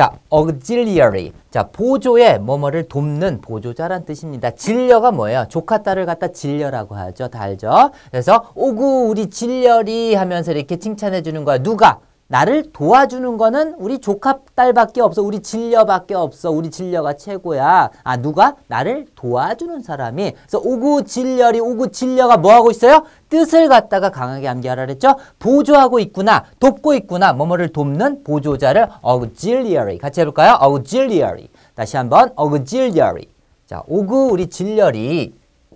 자, auxiliary. 자, 보조의 뭐뭐를 돕는 보조자란 뜻입니다. 질려가 뭐예요? 조카 딸을 갖다 질려라고 하죠. 다 알죠? 그래서 오구 우리 질려리 하면서 이렇게 칭찬해 주는 거야. 누가? 나를 도와주는 거는 우리 조카 딸밖에 없어. 우리 질려밖에 없어. 우리 질려가 최고야. 아, 누가? 나를 도와주는 사람이. 그래서 오구 질려리, 오구 질려가 뭐 하고 있어요? 뜻을 갖다가 강하게 암기하라 그랬죠? 보조하고 있구나, 돕고 있구나, 뭐뭐를 돕는 보조자를 auxiliary. 같이 해볼까요? auxiliary. 다시 한번 auxiliary. 자, 오구 우리 질려리.